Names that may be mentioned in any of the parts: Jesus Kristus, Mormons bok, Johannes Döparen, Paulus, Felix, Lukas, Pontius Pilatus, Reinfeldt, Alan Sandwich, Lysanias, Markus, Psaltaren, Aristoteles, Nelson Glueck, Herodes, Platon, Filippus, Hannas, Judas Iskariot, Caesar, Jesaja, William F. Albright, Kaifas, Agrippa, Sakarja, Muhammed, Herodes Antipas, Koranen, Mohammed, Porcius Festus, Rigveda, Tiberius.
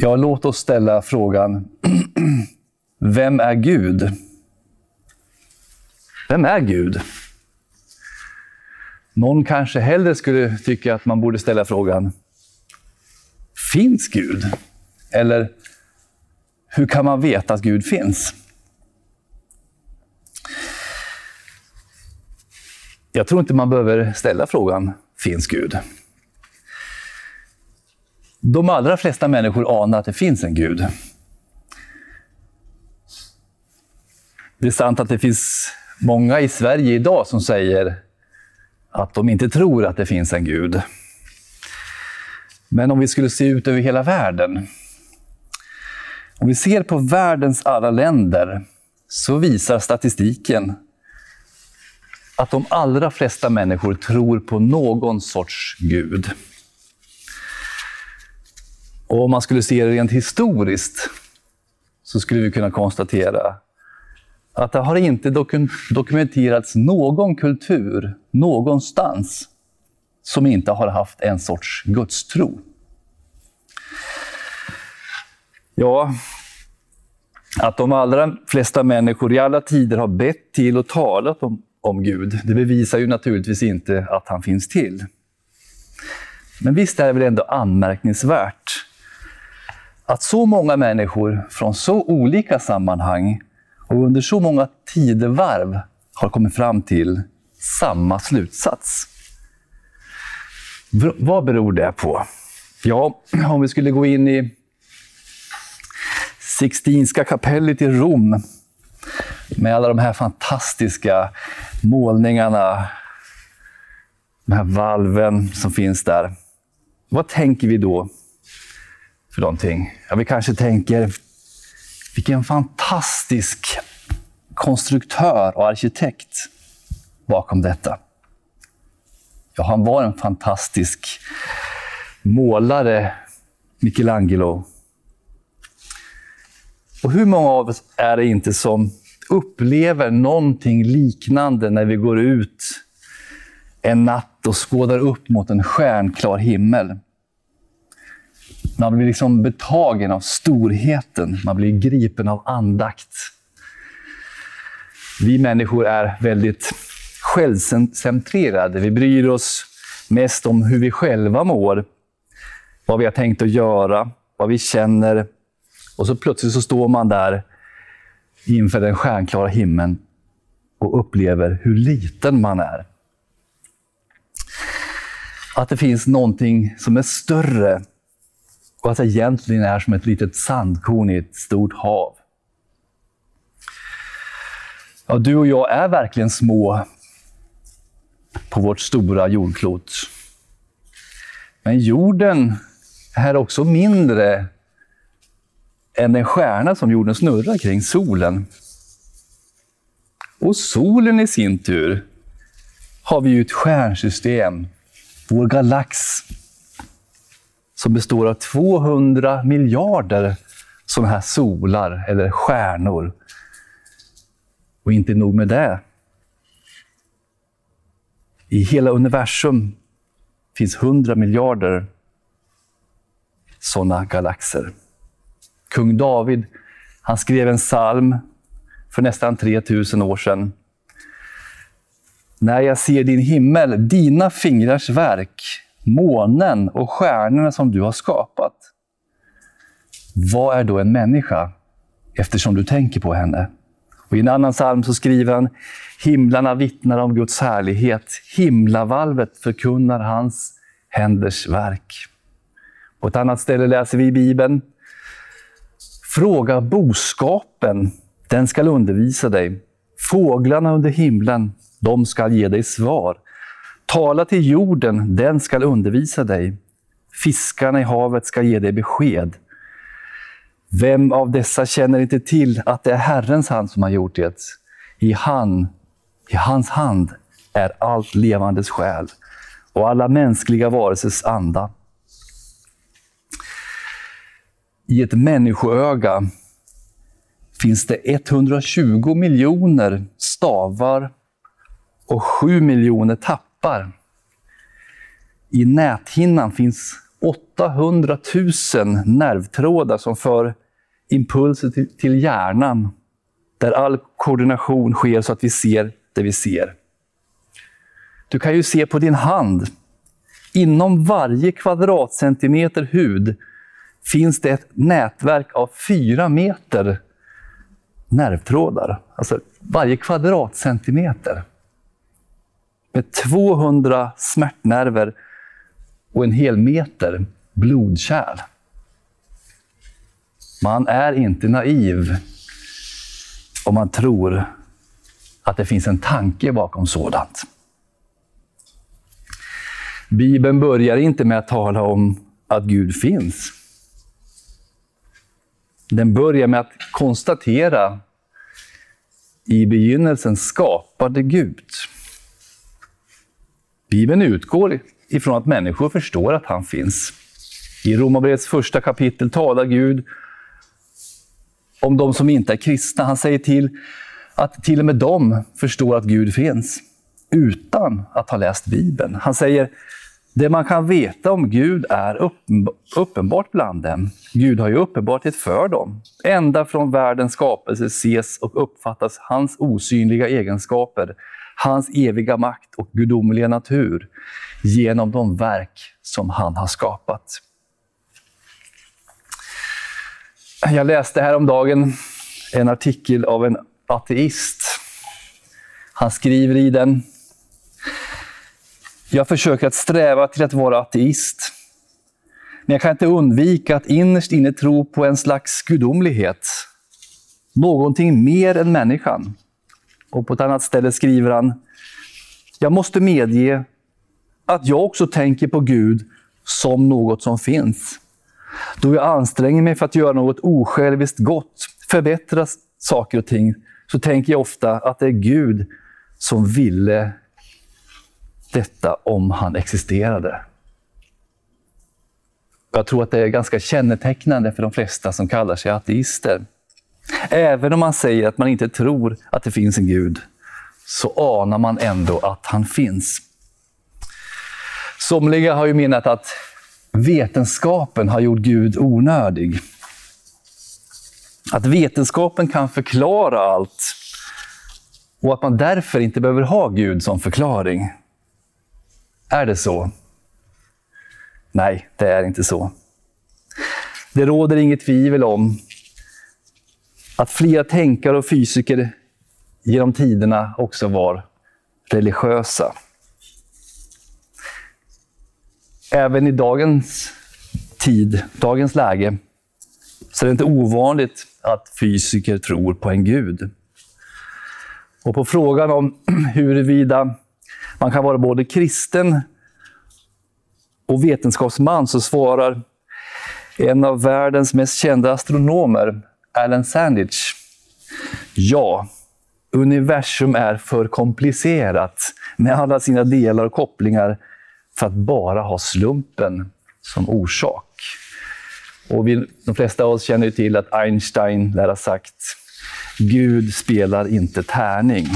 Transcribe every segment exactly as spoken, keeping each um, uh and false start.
Ja, låt oss ställa frågan. Vem är Gud? Vem är Gud? Någon kanske hellre skulle tycka att man borde ställa frågan. Finns Gud? Eller hur kan man veta att Gud finns? Jag tror inte man behöver ställa frågan. Finns Gud? De allra flesta människor anar att det finns en Gud. Det är sant att det finns många i Sverige idag som säger att de inte tror att det finns en Gud. Men om vi skulle se ut över hela världen, om vi ser på världens alla länder, så visar statistiken att de allra flesta människor tror på någon sorts Gud. Och om man skulle se det rent historiskt, så skulle vi kunna konstatera att det har inte dokumenterats någon kultur någonstans som inte har haft en sorts gudstro. Ja, att de allra flesta människor i alla tider har bett till och talat om, om Gud, det bevisar ju naturligtvis inte att han finns till. Men visst är det väl ändå anmärkningsvärt att så många människor från så olika sammanhang och under så många tidevarv har kommit fram till samma slutsats. Vad beror det på? Ja, om vi skulle gå in i Sixtinska kapellet i Rom med alla de här fantastiska målningarna, de här valven som finns där. Vad tänker vi då för någonting? Ja, vi kanske tänker, vilken fantastisk konstruktör och arkitekt bakom detta. Ja, han var en fantastisk målare, Michelangelo. Och hur många av oss är det inte som upplever någonting liknande när vi går ut en natt och skådar upp mot en stjärnklar himmel? Man blir liksom betagen av storheten. Man blir gripen av andakt. Vi människor är väldigt självcentrerade. Vi bryr oss mest om hur vi själva mår. Vad vi har tänkt att göra. Vad vi känner. Och så plötsligt så står man där inför den stjärnklara himlen och upplever hur liten man är. Att det finns någonting som är större. Och att det egentligen är som ett litet sandkorn i ett stort hav. Ja, du och jag är verkligen små på vårt stora jordklot. Men jorden är också mindre än en stjärna som jorden snurrar kring, solen. Och solen i sin tur har vi ju ett stjärnsystem, vår galax, som består av tvåhundra miljarder sådana här solar eller stjärnor. Och inte nog med det. I hela universum finns hundra miljarder sådana galaxer. Kung David, han skrev en psalm för nästan tre tusen år sedan. När jag ser din himmel, dina fingrars verk, månen och stjärnorna som du har skapat. Vad är då en människa eftersom du tänker på henne? Och i en annan psalm så skriver han: himlarna vittnar om Guds härlighet. Himlavalvet förkunnar hans händers verk. På ett annat ställe läser vi i Bibeln: fråga boskapen, den skall undervisa dig. Fåglarna under himlen, de skall ge dig svar. Tala till jorden, den skall undervisa dig. Fiskarna i havet ska ge dig besked. Vem av dessa känner inte till att det är Herrens hand som har gjort det? I, han, i hans hand är allt levandes själ och alla mänskliga varelses anda. I ett människoöga finns det etthundratjugo miljoner stavar och sju miljoner tappar. I näthinnan finns åttahundratusen nervtrådar som för impulser till, till hjärnan, där all koordination sker så att vi ser det vi ser. Du kan ju se på din hand. Inom varje kvadratcentimeter hud finns det ett nätverk av fyra meter nervtrådar. Alltså varje kvadratcentimeter. Med tvåhundra smärtnerver och en hel meter blodkärl. Man är inte naiv om man tror att det finns en tanke bakom sådant. Bibeln börjar inte med att tala om att Gud finns. Den börjar med att konstatera: i begynnelsen skapade Gud. Bibeln utgår ifrån att människor förstår att han finns. I Romarbrevets första kapitel talar Gud om de som inte är kristna. Han säger till att till och med de förstår att Gud finns utan att ha läst Bibeln. Han säger: det man kan veta om Gud är uppenbart bland dem. Gud har ju uppenbarthet för dem. Ända från världens skapelse ses och uppfattas hans osynliga egenskaper, hans eviga makt och gudomliga natur genom de verk som han har skapat. Jag läste häromdagen en artikel av en ateist. Han skriver i den: jag försöker att sträva till att vara ateist, men jag kan inte undvika att innerst inne tro på en slags gudomlighet. Någonting mer än människan. Och på ett annat ställe skriver han: jag måste medge att jag också tänker på Gud som något som finns. Då jag anstränger mig för att göra något osjälviskt gott, förbättra saker och ting, så tänker jag ofta att det är Gud som ville detta om han existerade. Jag tror att det är ganska kännetecknande för de flesta som kallar sig ateister. Även om man säger att man inte tror att det finns en Gud, så anar man ändå att han finns. Somliga har ju menat att vetenskapen har gjort Gud onödig. Att vetenskapen kan förklara allt och att man därför inte behöver ha Gud som förklaring. Är det så? Nej, det är inte så. Det råder inget tvivel om att flera tänkare och fysiker genom tiderna också var religiösa. Även i dagens tid, dagens läge, så är det inte ovanligt att fysiker tror på en gud. Och på frågan om huruvida man kan vara både kristen och vetenskapsman så svarar en av världens mest kända astronomer, Alan Sandwich: ja, universum är för komplicerat med alla sina delar och kopplingar för att bara ha slumpen som orsak. Och vi, de flesta av oss känner ju till att Einstein lär ha sagt: Gud spelar inte tärning.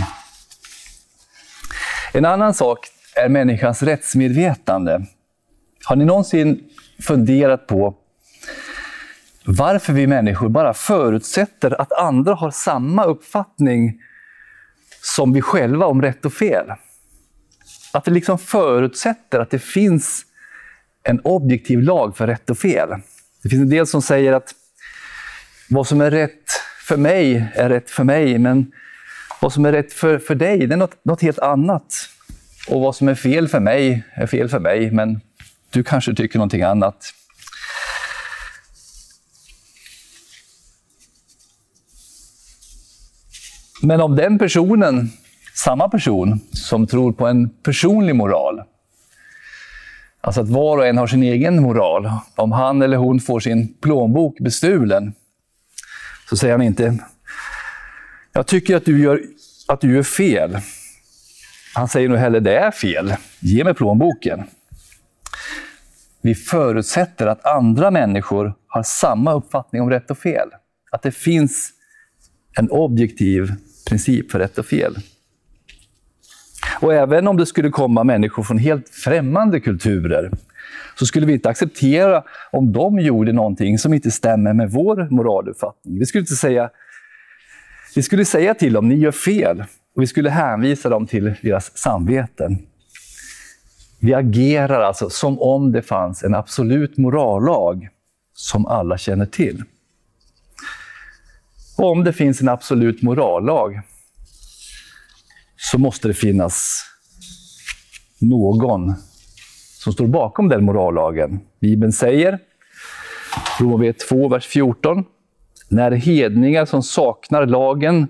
En annan sak är människans rättsmedvetande. Har ni någonsin funderat på varför vi människor bara förutsätter att andra har samma uppfattning som vi själva om rätt och fel? Att det liksom förutsätter att det finns en objektiv lag för rätt och fel. Det finns en del som säger att vad som är rätt för mig är rätt för mig, men vad som är rätt för, för dig, det är något, något helt annat. Och vad som är fel för mig är fel för mig, men du kanske tycker någonting annat. Men om den personen, samma person, som tror på en personlig moral, alltså att var och en har sin egen moral, om han eller hon får sin plånbok bestulen, så säger han inte: jag tycker att du gör, att du gör fel. Han säger nog hellre: det är fel. Ge mig plånboken. Vi förutsätter att andra människor har samma uppfattning om rätt och fel. Att det finns en objektiv princip för rätt och fel. Och även om det skulle komma människor från helt främmande kulturer så skulle vi inte acceptera om de gjorde någonting som inte stämmer med vår moraluppfattning. Vi skulle inte säga, vi skulle säga till dem, ni gör fel. Och vi skulle hänvisa dem till deras samveten. Vi agerar alltså som om det fanns en absolut morallag som alla känner till. Och om det finns en absolut morallag så måste det finnas någon som står bakom den morallagen. Bibeln säger, Romarbrevet två, vers fjorton, när hedningar som saknar lagen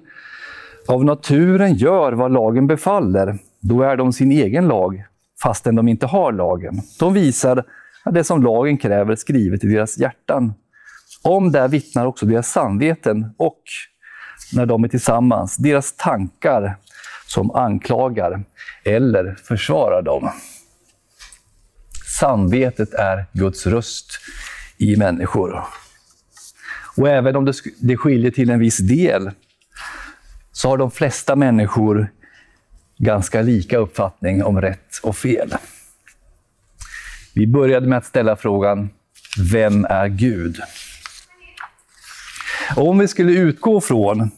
av naturen gör vad lagen befaller, då är de sin egen lag, fastän de inte har lagen. De visar att det som lagen kräver är skrivet i deras hjärtan. Om det vittnar också deras samveten och, när de är tillsammans, deras tankar som anklagar eller försvarar dem. Samvetet är Guds röst i människor. Och även om det skiljer till en viss del, så har de flesta människor ganska lika uppfattning om rätt och fel. Vi började med att ställa frågan, vem är Gud? Och om vi skulle utgå från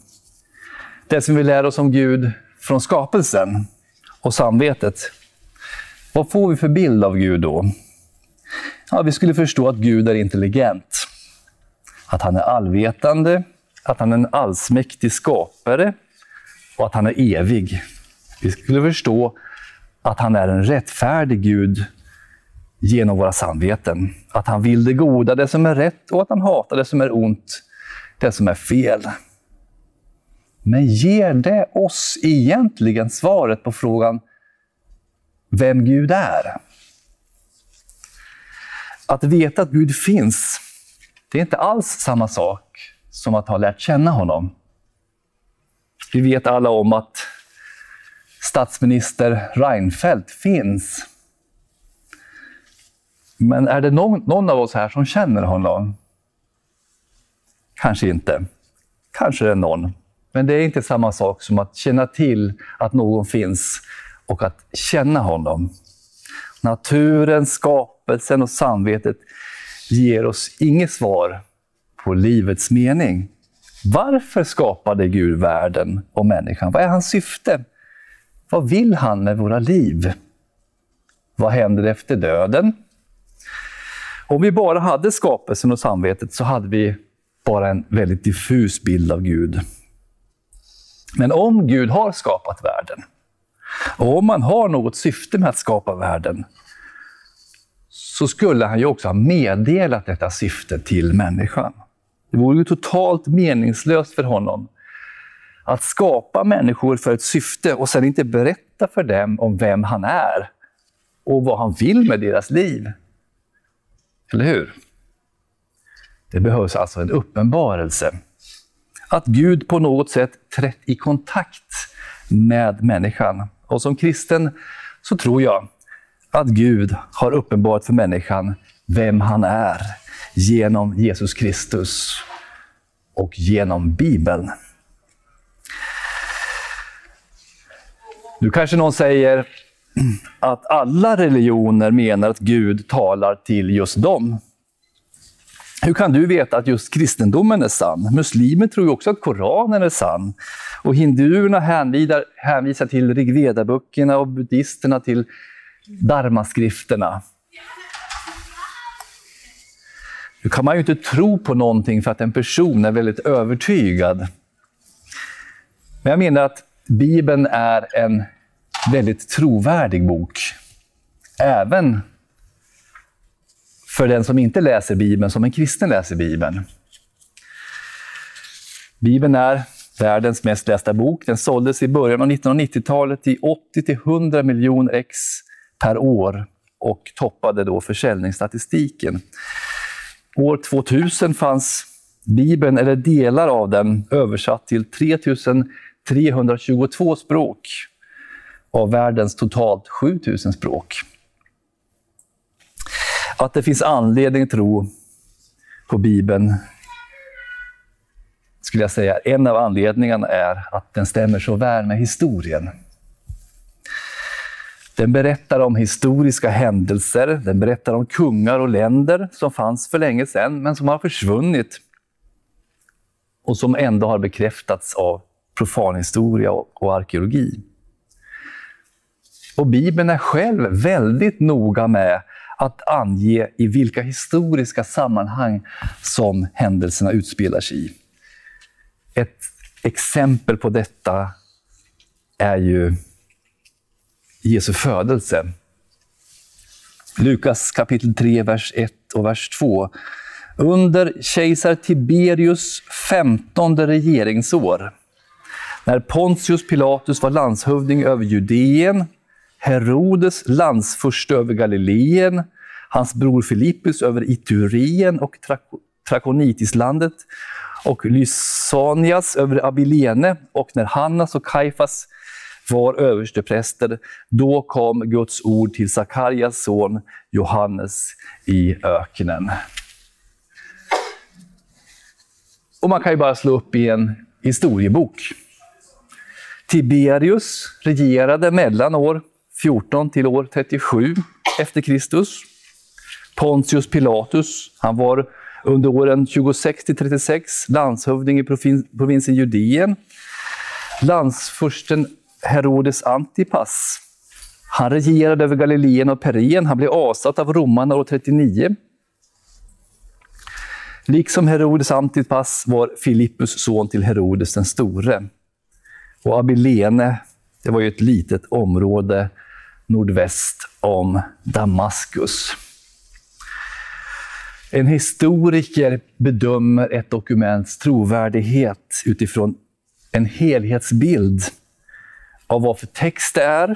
det som vi lär oss om Gud från skapelsen och samvetet, vad får vi för bild av Gud då? Ja, vi skulle förstå att Gud är intelligent, att han är allvetande, att han är en allsmäktig skapare och att han är evig. Vi skulle förstå att han är en rättfärdig Gud genom våra samveten. Att han vill det goda, det som är rätt, och att han hatar det som är ont, det som är fel. Men ger det oss egentligen svaret på frågan vem Gud är? Att veta att Gud finns, det är inte alls samma sak som att ha lärt känna honom. Vi vet alla om att statsminister Reinfeldt finns. Men är det någon, någon av oss här som känner honom? Kanske inte. Kanske det är någon. Men det är inte samma sak som att känna till att någon finns och att känna honom. Naturen, skapelsen och samvetet ger oss inget svar på livets mening. Varför skapade Gud världen och människan? Vad är hans syfte? Vad vill han med våra liv? Vad händer efter döden? Om vi bara hade skapelsen och samvetet så hade vi bara en väldigt diffus bild av Gud. Men om Gud har skapat världen, och om man har något syfte med att skapa världen, så skulle han ju också ha meddelat detta syfte till människan. Det vore ju totalt meningslöst för honom att skapa människor för ett syfte och sedan inte berätta för dem om vem han är och vad han vill med deras liv. Eller hur? Det behövs alltså en uppenbarelse. Att Gud på något sätt trätt i kontakt med människan. Och som kristen så tror jag att Gud har uppenbarat för människan vem han är genom Jesus Kristus och genom Bibeln. Nu kanske någon säger att alla religioner menar att Gud talar till just dem. Hur kan du veta att just kristendomen är sann? Muslimer tror ju också att Koranen är sann. Och hinduerna hänvisar till Rigveda-böckerna och buddhisterna till dharmaskrifterna. Nu kan man ju inte tro på någonting för att en person är väldigt övertygad. Men jag menar att Bibeln är en väldigt trovärdig bok. Även för den som inte läser Bibeln, som en kristen läser Bibeln. Bibeln är världens mest lästa bok. Den såldes i början av nittonhundranittiotalet i åttio till hundra miljoner ex per år och toppade då försäljningsstatistiken. År tvåtusen fanns Bibeln, eller delar av den, översatt till tre tusen trehundratjugotvå språk av världens totalt sjutusen språk. Att det finns anledning att tro på Bibeln, skulle jag säga, en av anledningarna är att den stämmer så väl med historien. Den berättar om historiska händelser, den berättar om kungar och länder som fanns för länge sedan men som har försvunnit och som ändå har bekräftats av profanhistoria och arkeologi. Och Bibeln är själv väldigt noga med att ange i vilka historiska sammanhang som händelserna utspelar sig i. Ett exempel på detta är ju Jesu födelse. Lukas kapitel tre, vers ett och vers två. Under kejsar Tiberius femtonde regeringsår, när Pontius Pilatus var landshövding över Judeen, Herodes landsförste över Galileen, hans bror Filippus över Iturien och Trak- Trakonitislandet och Lysanias över Abilene, och när Hannas och Kaifas var överstepräster, då kom Guds ord till Sakarias son Johannes i öknen. Och man kan ju bara slå upp i en historiebok. Tiberius regerade mellan år fjorton till år trettiosju efter Kristus. Pontius Pilatus, han var under åren tjugosex till trettiosex landshövding i provin- provinsen Judien. Landsfursten Herodes Antipas, han regerade över Galileen och Perien. Han blev avsatt av romarna år trettionio. Liksom Herodes Antipas var Filippus son till Herodes den store. Och Abilene, det var ju ett litet område nordväst om Damaskus. En historiker bedömer ett dokuments trovärdighet utifrån en helhetsbild av vad för text det är,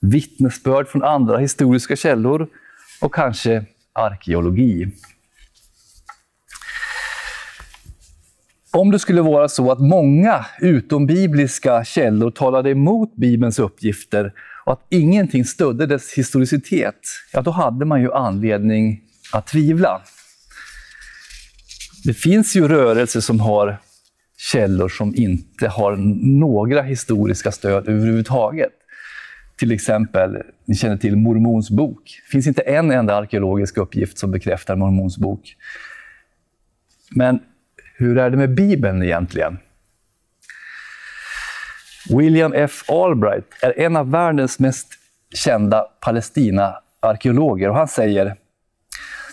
vittnesbörd från andra historiska källor och kanske arkeologi. Om det skulle vara så att många utombibliska källor talade emot Bibelns uppgifter och att ingenting stödde dess historicitet, ja, då hade man ju anledning att tvivla. Det finns ju rörelser som har källor som inte har några historiska stöd överhuvudtaget. Till exempel, ni känner till Mormons bok. Det finns inte en enda arkeologisk uppgift som bekräftar Mormons bok. Men hur är det med Bibeln egentligen? William F. Albright är en av världens mest kända Palestina-arkeologer och han säger: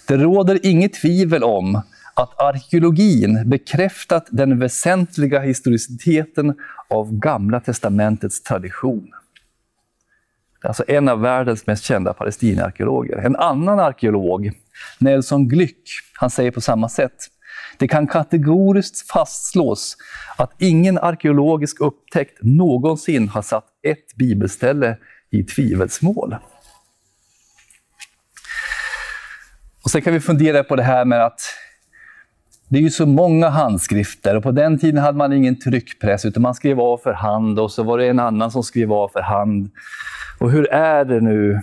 "Det råder inget tvivel om att arkeologin bekräftat den väsentliga historiciteten av Gamla testamentets tradition." Det är alltså en av världens mest kända Palestina-arkeologer. En annan arkeolog, Nelson Glueck, han säger på samma sätt: "Det kan kategoriskt fastslås att ingen arkeologisk upptäckt någonsin har satt ett bibelställe i tvivelsmål." Och sen kan vi fundera på det här med att det är ju så många handskrifter, och på den tiden hade man ingen tryckpress utan man skrev av för hand och så var det en annan som skrev av för hand. Och hur är det nu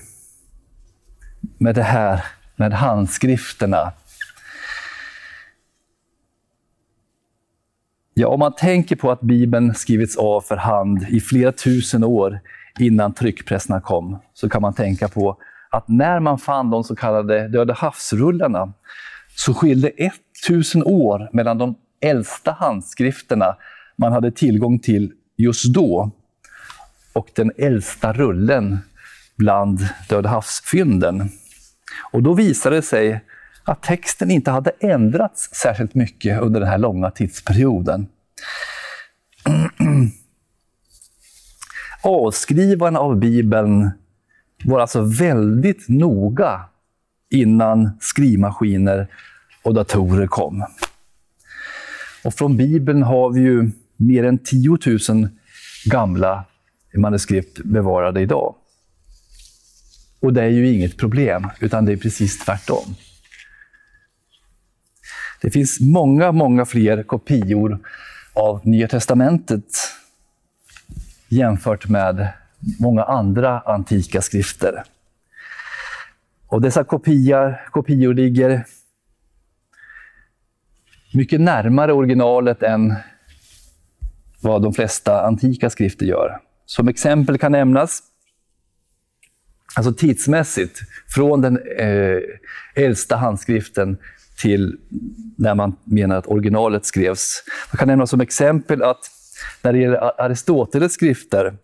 med det här med handskrifterna? Ja, om man tänker på att Bibeln skrivits av för hand i flera tusen år innan tryckpressarna kom, så kan man tänka på att när man fann de så kallade döda havsrullarna så skilde tusen år mellan de äldsta handskrifterna man hade tillgång till just då och den äldsta rullen bland döda havsfynden. Och då visade det sig att texten inte hade ändrats särskilt mycket under den här långa tidsperioden. Avskrivarna av Bibeln var alltså väldigt noga innan skrivmaskiner och datorer kom. Och från Bibeln har vi ju mer än tio tusen gamla manuskript bevarade idag. Och det är ju inget problem, utan det är precis tvärtom. Det finns många, många fler kopior av Nya testamentet jämfört med många andra antika skrifter. Och dessa kopior, kopior ligger mycket närmare originalet än vad de flesta antika skrifter gör. Som exempel kan nämnas Alltså tidsmässigt, från den eh, äldsta handskriften till när man menar att originalet skrevs. Man kan nämna som exempel att när det gäller Aristoteles skrifter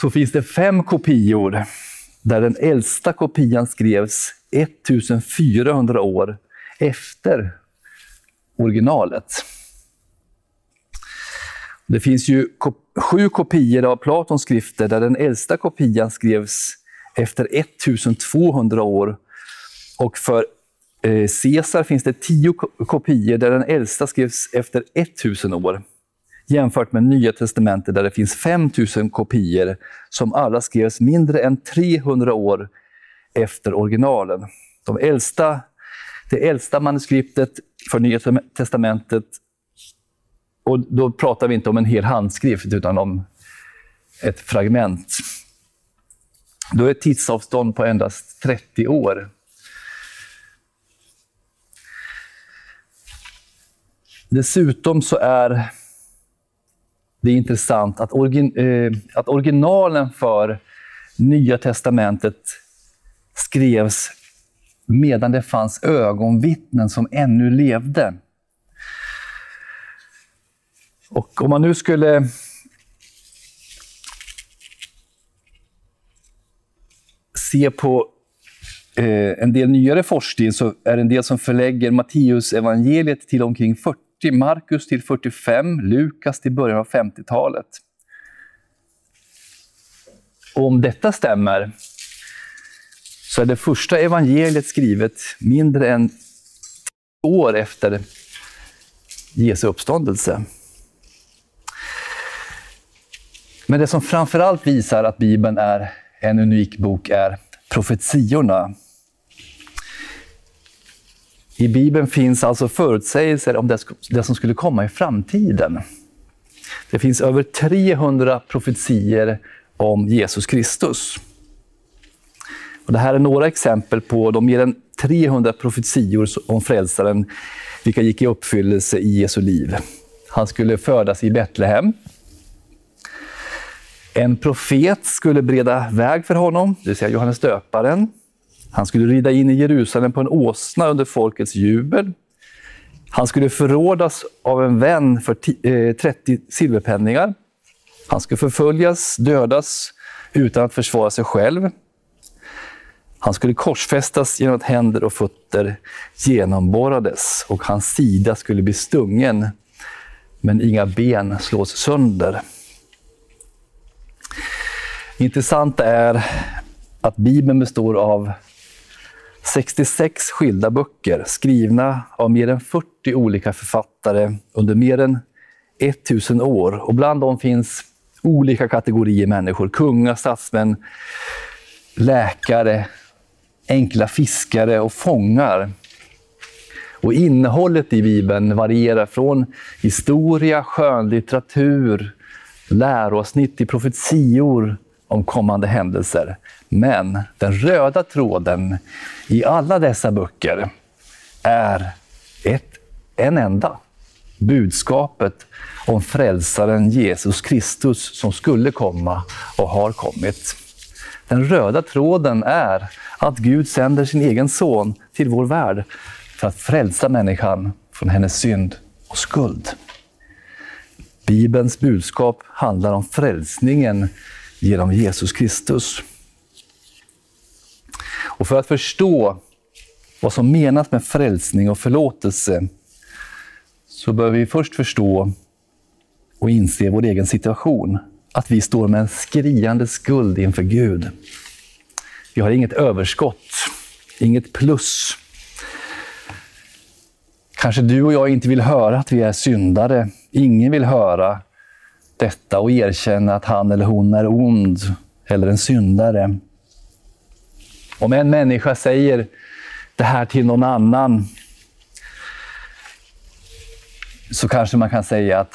så finns det fem kopior där den äldsta kopian skrevs ettusensfyrahundra år efter originalet. Det finns ju sju kopior av Platons skrifter där den äldsta kopian skrevs efter ettusentvåhundra år. Och för Caesar finns det tio kopior där den äldsta skrevs efter tusen år. Jämfört med Nya testamentet där det finns femtusen kopior som alla skrevs mindre än trehundra år efter originalen. De äldsta, det äldsta manuskriptet för Nya testamentet, och då pratar vi inte om en hel handskrift utan om ett fragment. Då är tidsavstånd på endast trettio år. Dessutom så är det är intressant att, origin, eh, att originalen för Nya testamentet skrevs medan det fanns ögonvittnen som ännu levde. Och om man nu skulle se på eh, en del nyare forskning så är det en del som förlägger Matteus evangeliet till omkring fyrtio. Till Markus till fyrtiofem, Lukas till början av femtiotalet. Och om detta stämmer så är det första evangeliet skrivet mindre än tio år efter Jesu uppståndelse. Men det som framförallt visar att Bibeln är en unik bok är profetiorna. I Bibeln finns alltså förutsägelser om det som skulle komma i framtiden. Det finns över trehundra profetier om Jesus Kristus. Och det här är några exempel på de mer än trehundra profetior om frälsaren, vilka gick i uppfyllelse i Jesu liv. Han skulle födas i Betlehem. En profet skulle bereda väg för honom, det vill säga Johannes Döparen. Han skulle rida in i Jerusalem på en åsna under folkets jubel. Han skulle förrådas av en vän för trettio silverpenningar. Han skulle förföljas, dödas utan att försvara sig själv. Han skulle korsfästas genom att händer och fötter genomborrades. Och hans sida skulle bli stungen, men inga ben slås sönder. Intressant är att Bibeln består av sextiosex skilda böcker skrivna av mer än fyrtio olika författare under mer än tusen år. Och bland dem finns olika kategorier människor. Kungar, statsmän, läkare, enkla fiskare och fångar. Och innehållet i Bibeln varierar från historia, skönlitteratur, läroavsnitt i profetior om kommande händelser. Men den röda tråden i alla dessa böcker är ett, en enda. Budskapet om frälsaren Jesus Kristus som skulle komma och har kommit. Den röda tråden är att Gud sänder sin egen son till vår värld för att frälsa människan från hennes synd och skuld. Bibelns budskap handlar om frälsningen genom Jesus Kristus. Och för att förstå vad som menas med frälsning och förlåtelse så behöver vi först förstå och inse vår egen situation. Att vi står med en skriande skuld inför Gud. Vi har inget överskott, inget plus. Kanske du och jag inte vill höra att vi är syndare. Ingen vill höra detta och erkänna att han eller hon är ond eller en syndare. Om en människa säger det här till någon annan så kanske man kan säga att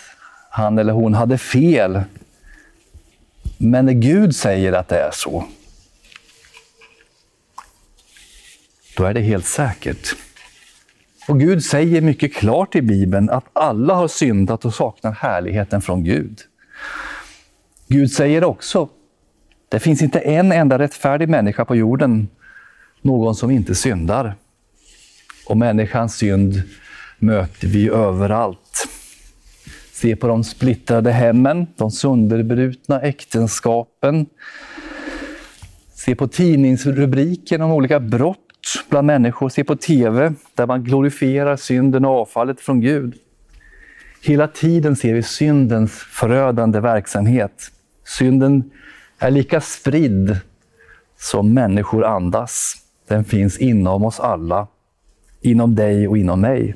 han eller hon hade fel. Men när Gud säger att det är så, då är det helt säkert. Och Gud säger mycket klart i Bibeln att alla har syndat och saknar härligheten från Gud. Gud säger också Det finns inte en enda rättfärdig människa på jorden, någon som inte syndar. Och människans synd möter vi överallt. Se på de splittrade hemmen, de sönderbrutna äktenskapen. Se på tidningsrubriker om olika brott bland människor. Se på tv där man glorifierar synden och avfallet från Gud. Hela tiden ser vi syndens förödande verksamhet. Synden är lika spridd som människor andas. Den finns inom oss alla, inom dig och inom mig.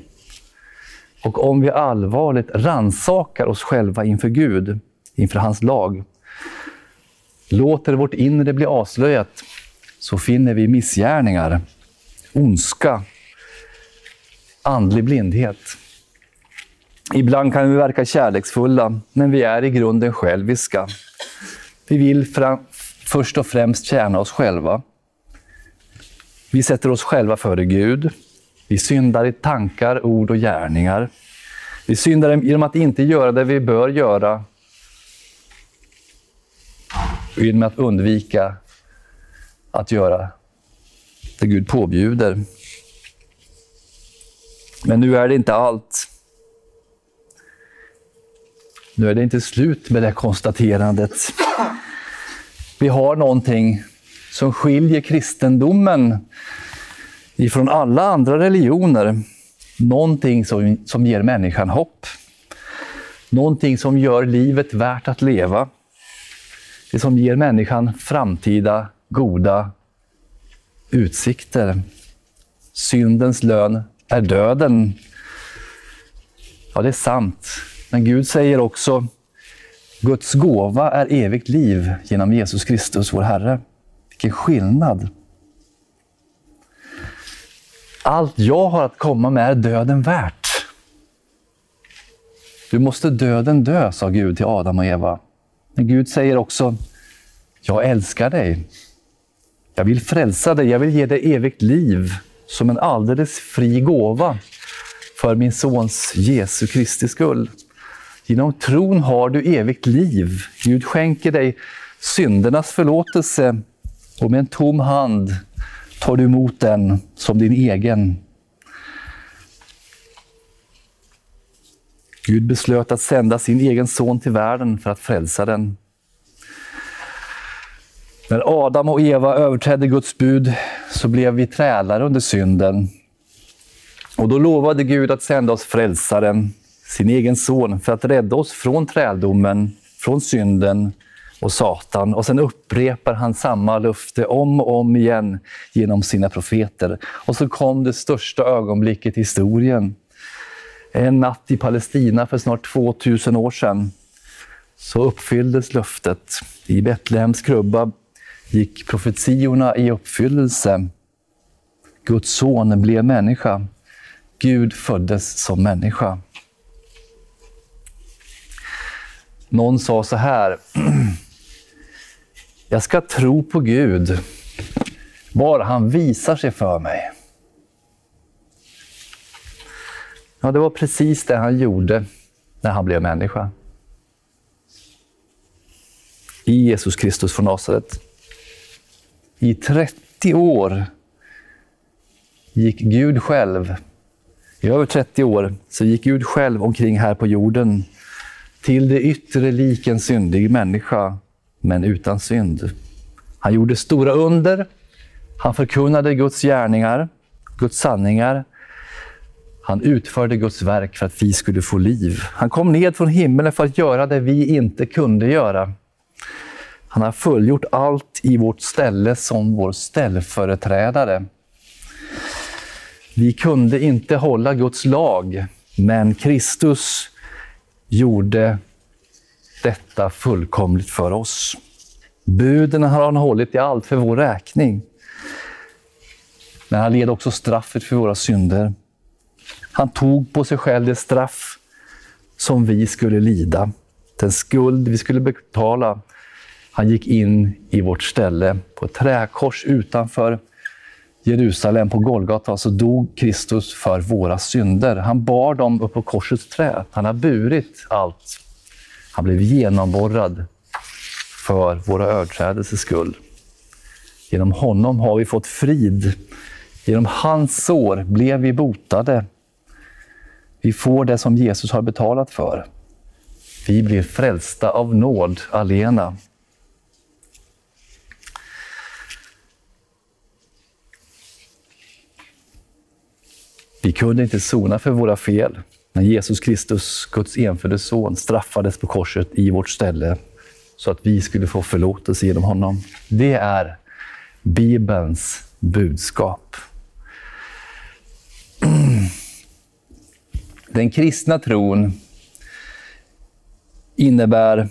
Och om vi allvarligt ransakar oss själva inför Gud, inför hans lag, låter vårt inre bli avslöjat, så finner vi missgärningar, ondska, andlig blindhet. Ibland kan vi verka kärleksfulla, men vi är i grunden själviska. Vi vill fram- först och främst tjäna oss själva. Vi sätter oss själva före Gud. Vi syndar i tankar, ord och gärningar. Vi syndar genom att inte göra det vi bör göra. Och genom att undvika att göra det Gud påbjuder. Men nu är det inte allt. Nu är det inte slut med det konstaterandet. Vi har någonting som skiljer kristendomen ifrån alla andra religioner. Någonting som, som ger människan hopp. Någonting som gör livet värt att leva. Det som ger människan framtida goda utsikter. Syndens lön är döden. Ja, det är sant. Men Gud säger också, Guds gåva är evigt liv genom Jesus Kristus, vår Herre. Vilken skillnad! Allt jag har att komma med är döden värt. Du måste döden dö, sa Gud till Adam och Eva. Men Gud säger också, jag älskar dig. Jag vill frälsa dig, jag vill ge dig evigt liv som en alldeles fri gåva för min sons Jesu Kristi skull. Genom tron har du evigt liv. Gud skänker dig syndernas förlåtelse och med en tom hand tar du emot den som din egen. Gud beslöt att sända sin egen son till världen för att frälsa den. När Adam och Eva överträdde Guds bud så blev vi trälare under synden. Och då lovade Gud att sända oss frälsaren, sin egen son, för att rädda oss från träldomen, från synden och Satan. Och sen upprepar han samma löfte om och om igen genom sina profeter. Och så kom det största ögonblicket i historien. En natt i Palestina för snart tvåtusen år sedan så uppfylldes löftet. I Betlehems krubba gick profetiorna i uppfyllelse. Guds son blev människa. Gud föddes som människa. Någon sa så här: jag ska tro på Gud, bara han visar sig för mig. Ja, det var precis det han gjorde när han blev människa. I Jesus Kristus från Nasaret. I trettio år gick Gud själv, i över trettio år, så gick Gud själv omkring här på jorden. Till det yttre lik en syndig människa, men utan synd. Han gjorde stora under. Han förkunnade Guds gärningar, Guds sanningar. Han utförde Guds verk för att vi skulle få liv. Han kom ned från himlen för att göra det vi inte kunde göra. Han har fullgjort allt i vårt ställe som vår ställföreträdare. Vi kunde inte hålla Guds lag, men Kristus gjorde detta fullkomligt för oss. Buden har han hållit i allt för vår räkning. Men han led också straffet för våra synder. Han tog på sig själv det straff som vi skulle lida. Den skuld vi skulle betala. Han gick in i vårt ställe på ett träkors utanför Jerusalem på Golgata, så dog Kristus för våra synder. Han bar dem upp på korsets trä. Han har burit allt. Han blev genomborrad för våra överträdelses skull. Genom honom har vi fått frid. Genom hans sår blev vi botade. Vi får det som Jesus har betalat för. Vi blir frälsta av nåd allena. Vi kunde inte sona för våra fel när Jesus Kristus, Guds enfödde son, straffades på korset i vårt ställe så att vi skulle få förlåtelse genom honom. Det är Bibelns budskap. Den kristna tron innebär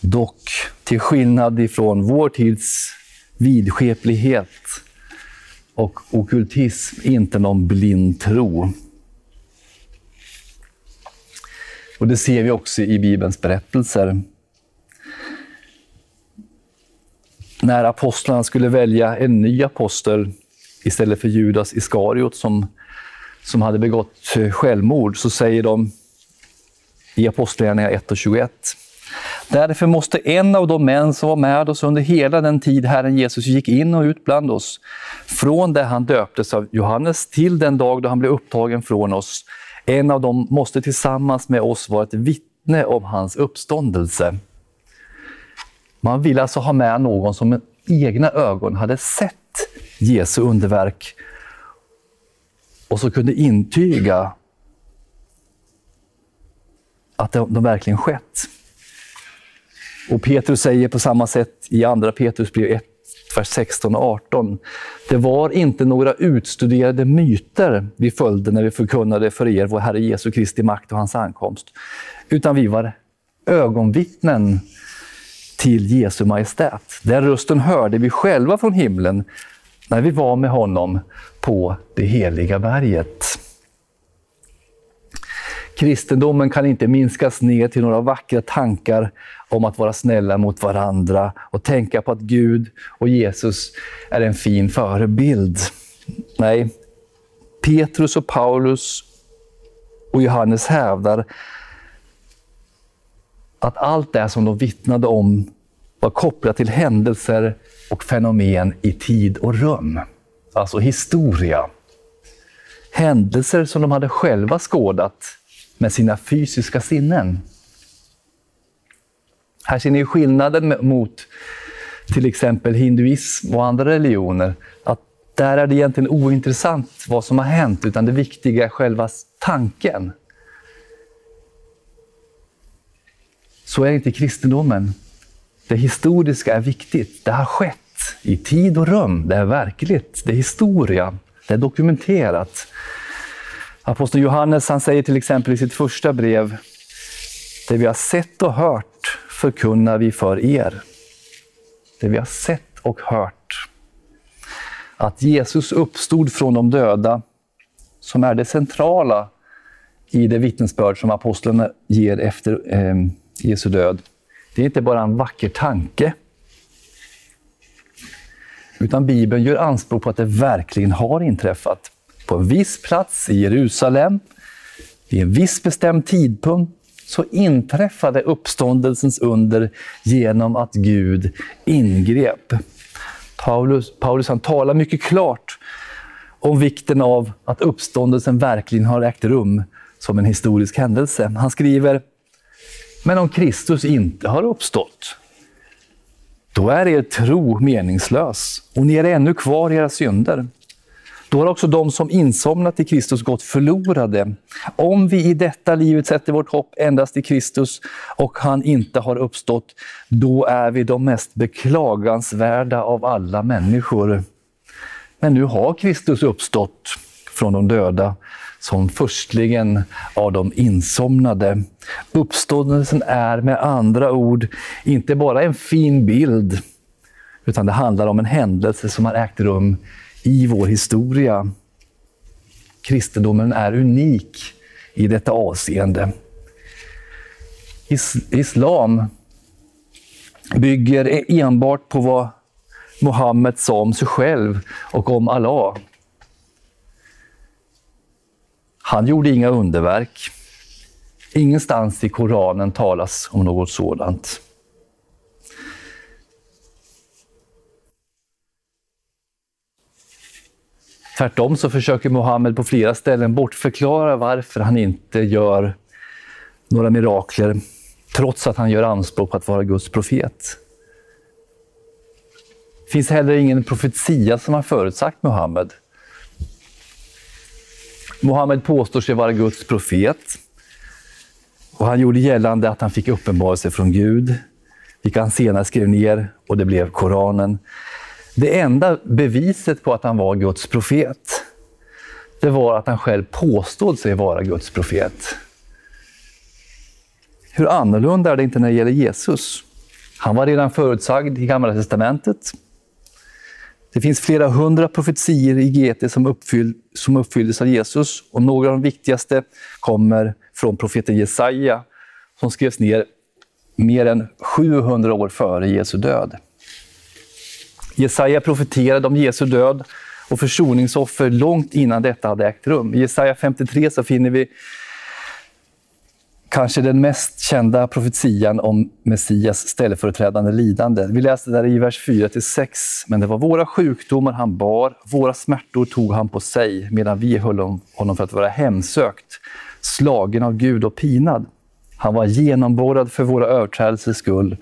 dock, till skillnad ifrån vår tids vidskeplighet och okultism, inte någon blind tro. Och det ser vi också i Bibelns berättelser. När apostlarna skulle välja en ny apostel istället för Judas Iskariot som, som hade begått självmord, så säger de i Apostlagärningarna ett och tjugoett. Därför måste en av de män som var med oss under hela den tid Herren Jesus gick in och ut bland oss, från det han döptes av Johannes till den dag då han blev upptagen från oss, en av dem måste tillsammans med oss vara ett vittne om hans uppståndelse. Man vill alltså ha med någon som med egna ögon hade sett Jesu underverk och så kunde intyga att de verkligen skett. Och Petrus säger på samma sätt i andra Petrus brev ett, vers sexton och arton. Det var inte några utstuderade myter vi följde när vi förkunnade för er vår Herre Jesu Kristi makt och hans ankomst, utan vi var ögonvittnen till Jesu majestät. Den rösten hörde vi själva från himlen när vi var med honom på det heliga berget. Kristendomen kan inte minskas ner till några vackra tankar om att vara snälla mot varandra och tänka på att Gud och Jesus är en fin förebild. Nej, Petrus och Paulus och Johannes hävdar att allt det som de vittnade om var kopplat till händelser och fenomen i tid och rum. Alltså historia. Händelser som de hade själva skådat med sina fysiska sinnen. Här ser ni skillnaden mot till exempel hinduism och andra religioner. Att där är det egentligen ointressant vad som har hänt, utan det viktiga är själva tanken. Så är inte kristendomen. Det historiska är viktigt. Det har skett i tid och rum. Det är verkligt. Det är historia. Det är dokumenterat. Aposteln Johannes, han säger till exempel i sitt första brev: det vi har sett och hört förkunnar vi för er. Det vi har sett och hört. Att Jesus uppstod från de döda, som är det centrala i det vittnesbörd som apostlarna ger efter eh, Jesu död. Det är inte bara en vacker tanke, utan Bibeln gör anspråk på att det verkligen har inträffat. På en viss plats i Jerusalem, vid en viss bestämd tidpunkt, så inträffade uppståndelsens under genom att Gud ingrep. Paulus, Paulus han talar mycket klart om vikten av att uppståndelsen verkligen har ägt rum som en historisk händelse. Han skriver: men om Kristus inte har uppstått, då är er tro meningslös och ni är ännu kvar i era synder. Då har också de som insomnat i Kristus gått förlorade. Om vi i detta livet sätter vårt hopp endast i Kristus och han inte har uppstått, då är vi de mest beklagansvärda av alla människor. Men nu har Kristus uppstått från de döda, som förstlingen av de insomnade. Uppståndelsen är med andra ord inte bara en fin bild, utan det handlar om en händelse som har ägt rum i vår historia. Kristendomen är unik i detta avseende. Islam bygger enbart på vad Mohammed sa om sig själv och om Allah. Han gjorde inga underverk. Ingenstans i Koranen talas om något sådant. Tvärtom så försöker Muhammed på flera ställen bortförklara varför han inte gör några mirakler trots att han gör anspråk på att vara Guds profet. Det finns heller ingen profetia som har förutsagt Muhammed. Muhammed påstår sig vara Guds profet och han gjorde gällande att han fick uppenbarelse från Gud, vilka han senare skrev ner och det blev Koranen. Det enda beviset på att han var Guds profet, det var att han själv påstod sig vara Guds profet. Hur annorlunda är det inte när det gäller Jesus? Han var redan förutsagd i Gamla testamentet. Det finns flera hundra profetier i G T som, uppfyll, som uppfylldes av Jesus. Och några av de viktigaste kommer från profeten Jesaja som skrevs ner mer än sjuhundra år före Jesu död. Jesaja profeterade om Jesu död och försoningsoffer långt innan detta hade ägt rum. I Jesaja femtiotre så finner vi kanske den mest kända profetian om Messias ställföreträdande lidande. Vi läste där i vers fyra till sex. Men det var våra sjukdomar han bar, våra smärtor tog han på sig medan vi höll honom för att vara hemsökt, slagen av Gud och pinad. Han var genomborrad för våra överträdelsers skull,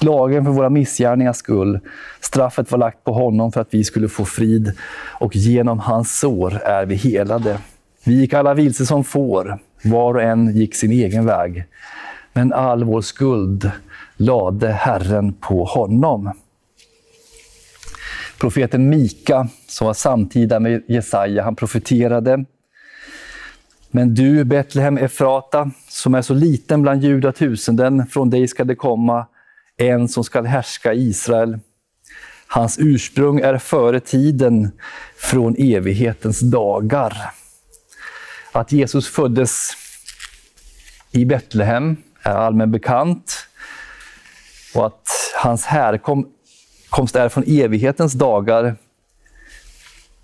slagen för våra missgärningars skull. Straffet var lagt på honom för att vi skulle få frid och genom hans sår är vi helade. Vi gick alla vilse som får, var och en gick sin egen väg. Men all vår skuld lade Herren på honom. Profeten Mika, som var samtida med Jesaja, han profeterade. Men du, Betlehem Efrata, som är så liten bland judatusenden, från dig ska det komma en som ska härska Israel. Hans ursprung är före tiden, från evighetens dagar. Att Jesus föddes i Betlehem är allmänt bekant. Och att hans härkomst är från evighetens dagar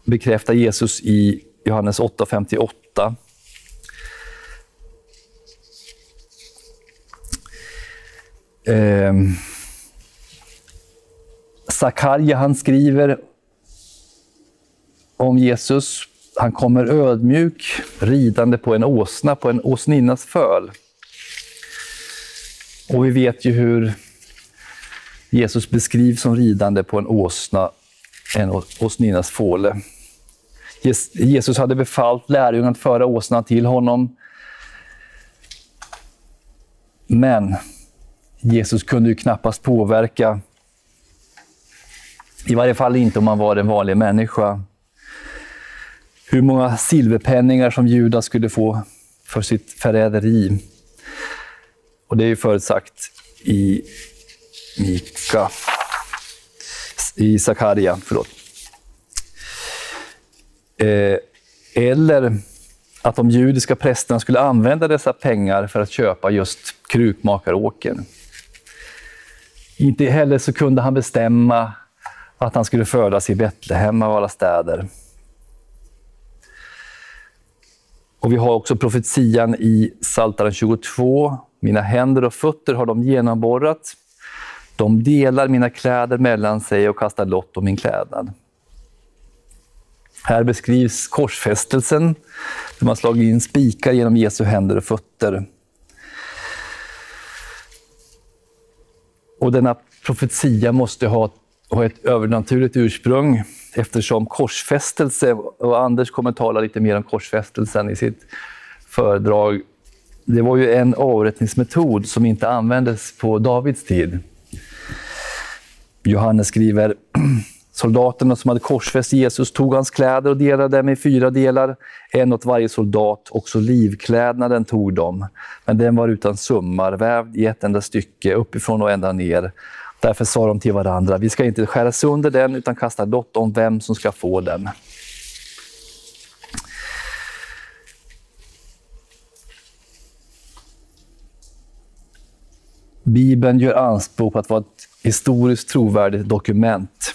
bekräftar Jesus i Johannes åtta femtioåtta. Eh, Sakarja han skriver om Jesus. Han kommer ödmjuk, ridande på en åsna, på en åsninnas föl. Och vi vet ju hur Jesus beskrivs som ridande på en åsna, en åsninnas fåle. Jesus hade befallt lärjungarna att föra åsnan till honom. Men Jesus kunde ju knappast påverka, i varje fall inte om han var en vanlig människa, hur många silverpenningar som Judas skulle få för sitt förräderi. Och det är ju förutsagt i Mika, i Sakarja, förlåt. Eh, eller att de judiska prästerna skulle använda dessa pengar för att köpa just krukmakaråken. Inte heller så kunde han bestämma att han skulle födas i Betlehem av alla städer. Och vi har också profetian i Psaltaren tjugotvå. Mina händer och fötter har de genomborrat. De delar mina kläder mellan sig och kastar lott om min klädnad. Här beskrivs korsfästelsen, där man slagit in spikar genom Jesu händer och fötter. Och denna profetia måste ha, ha ett övernaturligt ursprung, eftersom korsfästelse, och Anders kommer tala lite mer om korsfästelsen i sitt föredrag. Det var ju en avrättningsmetod som inte användes på Davids tid. Johannes skriver, soldaterna som hade korsfäst Jesus tog hans kläder och delade dem i fyra delar. En åt varje soldat, också livklädnaden tog dem. Men den var utan sömmar, vävd i ett enda stycke, uppifrån och ända ner. Därför sa de till varandra, vi ska inte skära sönder den utan kasta lott om vem som ska få den. Bibeln gör anspråk på att vara ett historiskt trovärdigt dokument.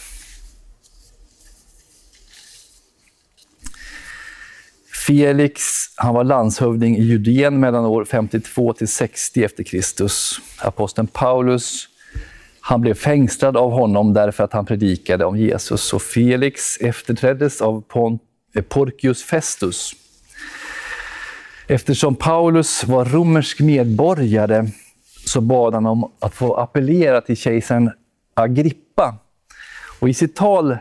Felix, han var landshövding i Judén mellan år femtiotvå till sextio efter Kristus. Aposteln Paulus, han blev fängslad av honom därför att han predikade om Jesus. Och Felix efterträddes av Porcius Festus. Eftersom Paulus var romersk medborgare så bad han om att få appellera till kejsaren Agrippa. Och i sitt tal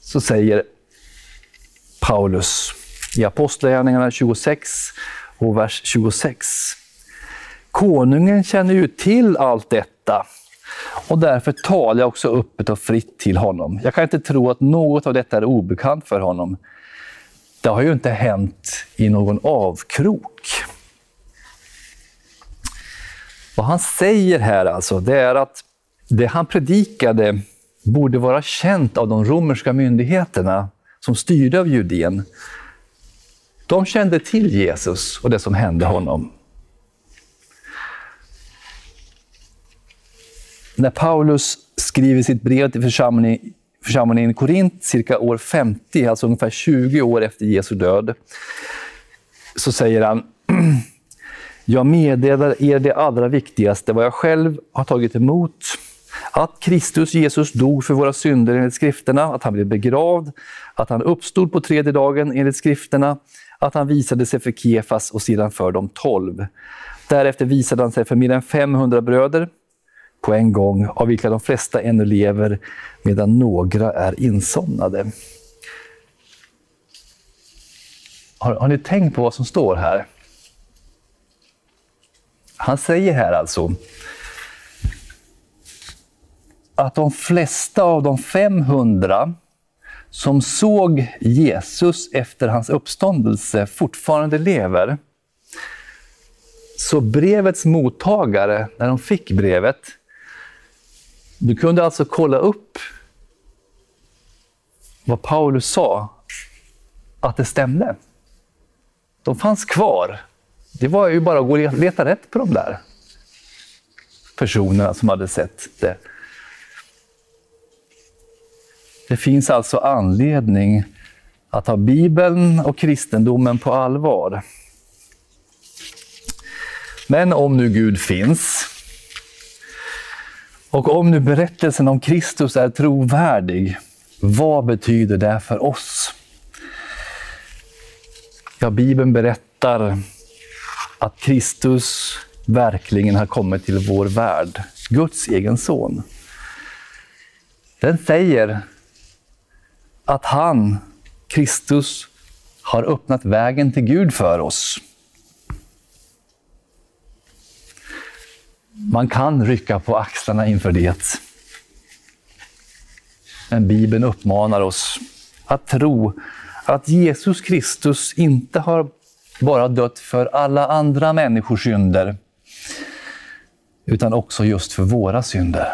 så säger Paulus i Apostlagärningarna tjugosex och vers tjugosex: Konungen känner ju till allt detta, och därför talar jag också öppet och fritt till honom. Jag kan inte tro att något av detta är obekant för honom. Det har ju inte hänt i någon avkrok. Vad han säger här alltså, det är att det han predikade borde vara känt av de romerska myndigheterna som styrde av Judén. De kände till Jesus och det som hände honom. När Paulus skriver sitt brev till församlingen, församlingen i Korint cirka år femtio, alltså ungefär tjugo år efter Jesu död, så säger han: Jag meddelar er det allra viktigaste, vad jag själv har tagit emot. Att Kristus Jesus dog för våra synder enligt skrifterna, att han blev begravd, att han uppstod på tredje dagen enligt skrifterna, att han visade sig för Kaifas och sedan för de tolv. Därefter visade han sig för mer än femhundra bröder på en gång, av vilka de flesta ännu lever, medan några är insomnade. Har, har ni tänkt på vad som står här? Han säger här alltså att de flesta av de femhundra som såg Jesus efter hans uppståndelse fortfarande lever. Så brevets mottagare, när de fick brevet, du kunde alltså kolla upp vad Paulus sa, att det stämde. De fanns kvar. Det var ju bara att gå och leta rätt på de där personerna som hade sett det. Det finns alltså anledning att ha Bibeln och kristendomen på allvar. Men om nu Gud finns, och om nu berättelsen om Kristus är trovärdig, vad betyder det för oss? Ja, Bibeln berättar att Kristus verkligen har kommit till vår värld, Guds egen son. Den säger att han, Kristus, har öppnat vägen till Gud för oss. Man kan rycka på axlarna inför det. Men Bibeln uppmanar oss att tro att Jesus Kristus inte har bara dött för alla andra människors synder, utan också just för våra synder.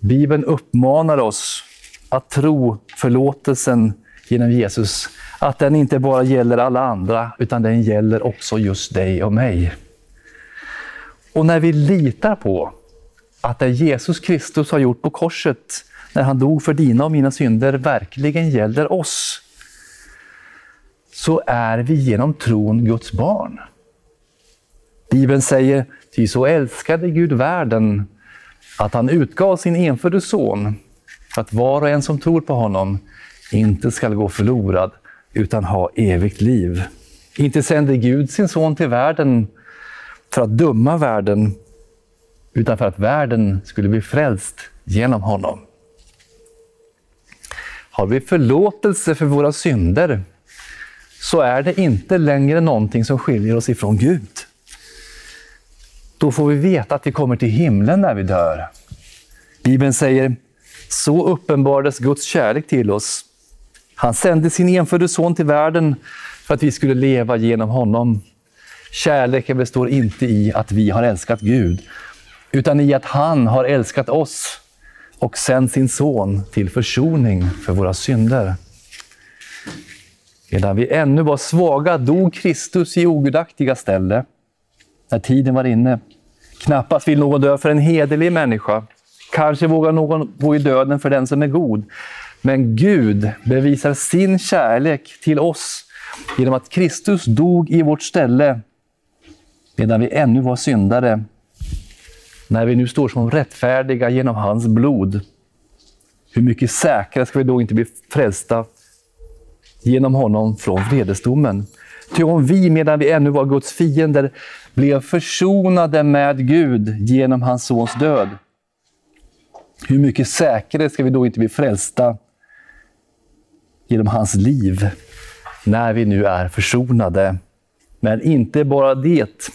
Bibeln uppmanar oss att tro förlåtelsen genom Jesus, att den inte bara gäller alla andra, utan den gäller också just dig och mig. Och när vi litar på att det Jesus Kristus har gjort på korset, när han dog för dina och mina synder, verkligen gäller oss, så är vi genom tron Guds barn. Bibeln säger: Ty så älskade Gud världen, att han utgav sin enfödde son, för att var och en som tror på honom inte ska gå förlorad, utan ha evigt liv. Inte sände Gud sin son till världen för att döma världen, utan för att världen skulle bli frälst genom honom. Har vi förlåtelse för våra synder, så är det inte längre någonting som skiljer oss ifrån Gud. Då får vi veta att vi kommer till himlen när vi dör. Bibeln säger: Så uppenbarades Guds kärlek till oss. Han sände sin enfödde son till världen för att vi skulle leva genom honom. Kärleken består inte i att vi har älskat Gud, utan i att han har älskat oss och sänt sin son till försoning för våra synder. Medan vi ännu var svaga dog Kristus i ogudaktiga ställe. När tiden var inne, knappast vill någon dö för en hederlig människa. Kanske vågar någon gå i döden för den som är god. Men Gud bevisar sin kärlek till oss genom att Kristus dog i vårt ställe medan vi ännu var syndare. När vi nu står som rättfärdiga genom hans blod, hur mycket säkrare ska vi då inte bli frälsta genom honom från vredesdomen. Ty om vi, medan vi ännu var Guds fiender, blev försonade med Gud genom hans sons död, hur mycket säkrare ska vi då inte bli frälsta genom hans liv, när vi nu är försonade. Men inte bara det,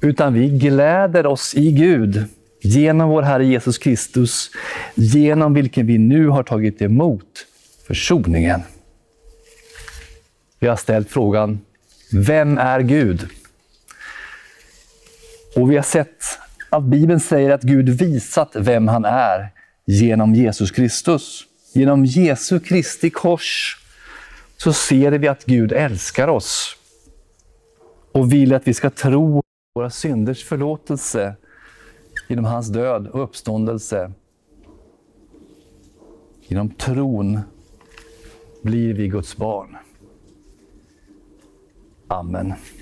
utan vi gläder oss i Gud genom vår Herre Jesus Kristus, genom vilken vi nu har tagit emot försoningen. Vi har ställt frågan, vem är Gud? Och vi har sett att Bibeln säger att Gud visat vem han är genom Jesus Kristus. Genom Jesu Kristi kors så ser vi att Gud älskar oss och vill att vi ska tro på våra synders förlåtelse genom hans död och uppståndelse. Genom tron blir vi Guds barn. Amen.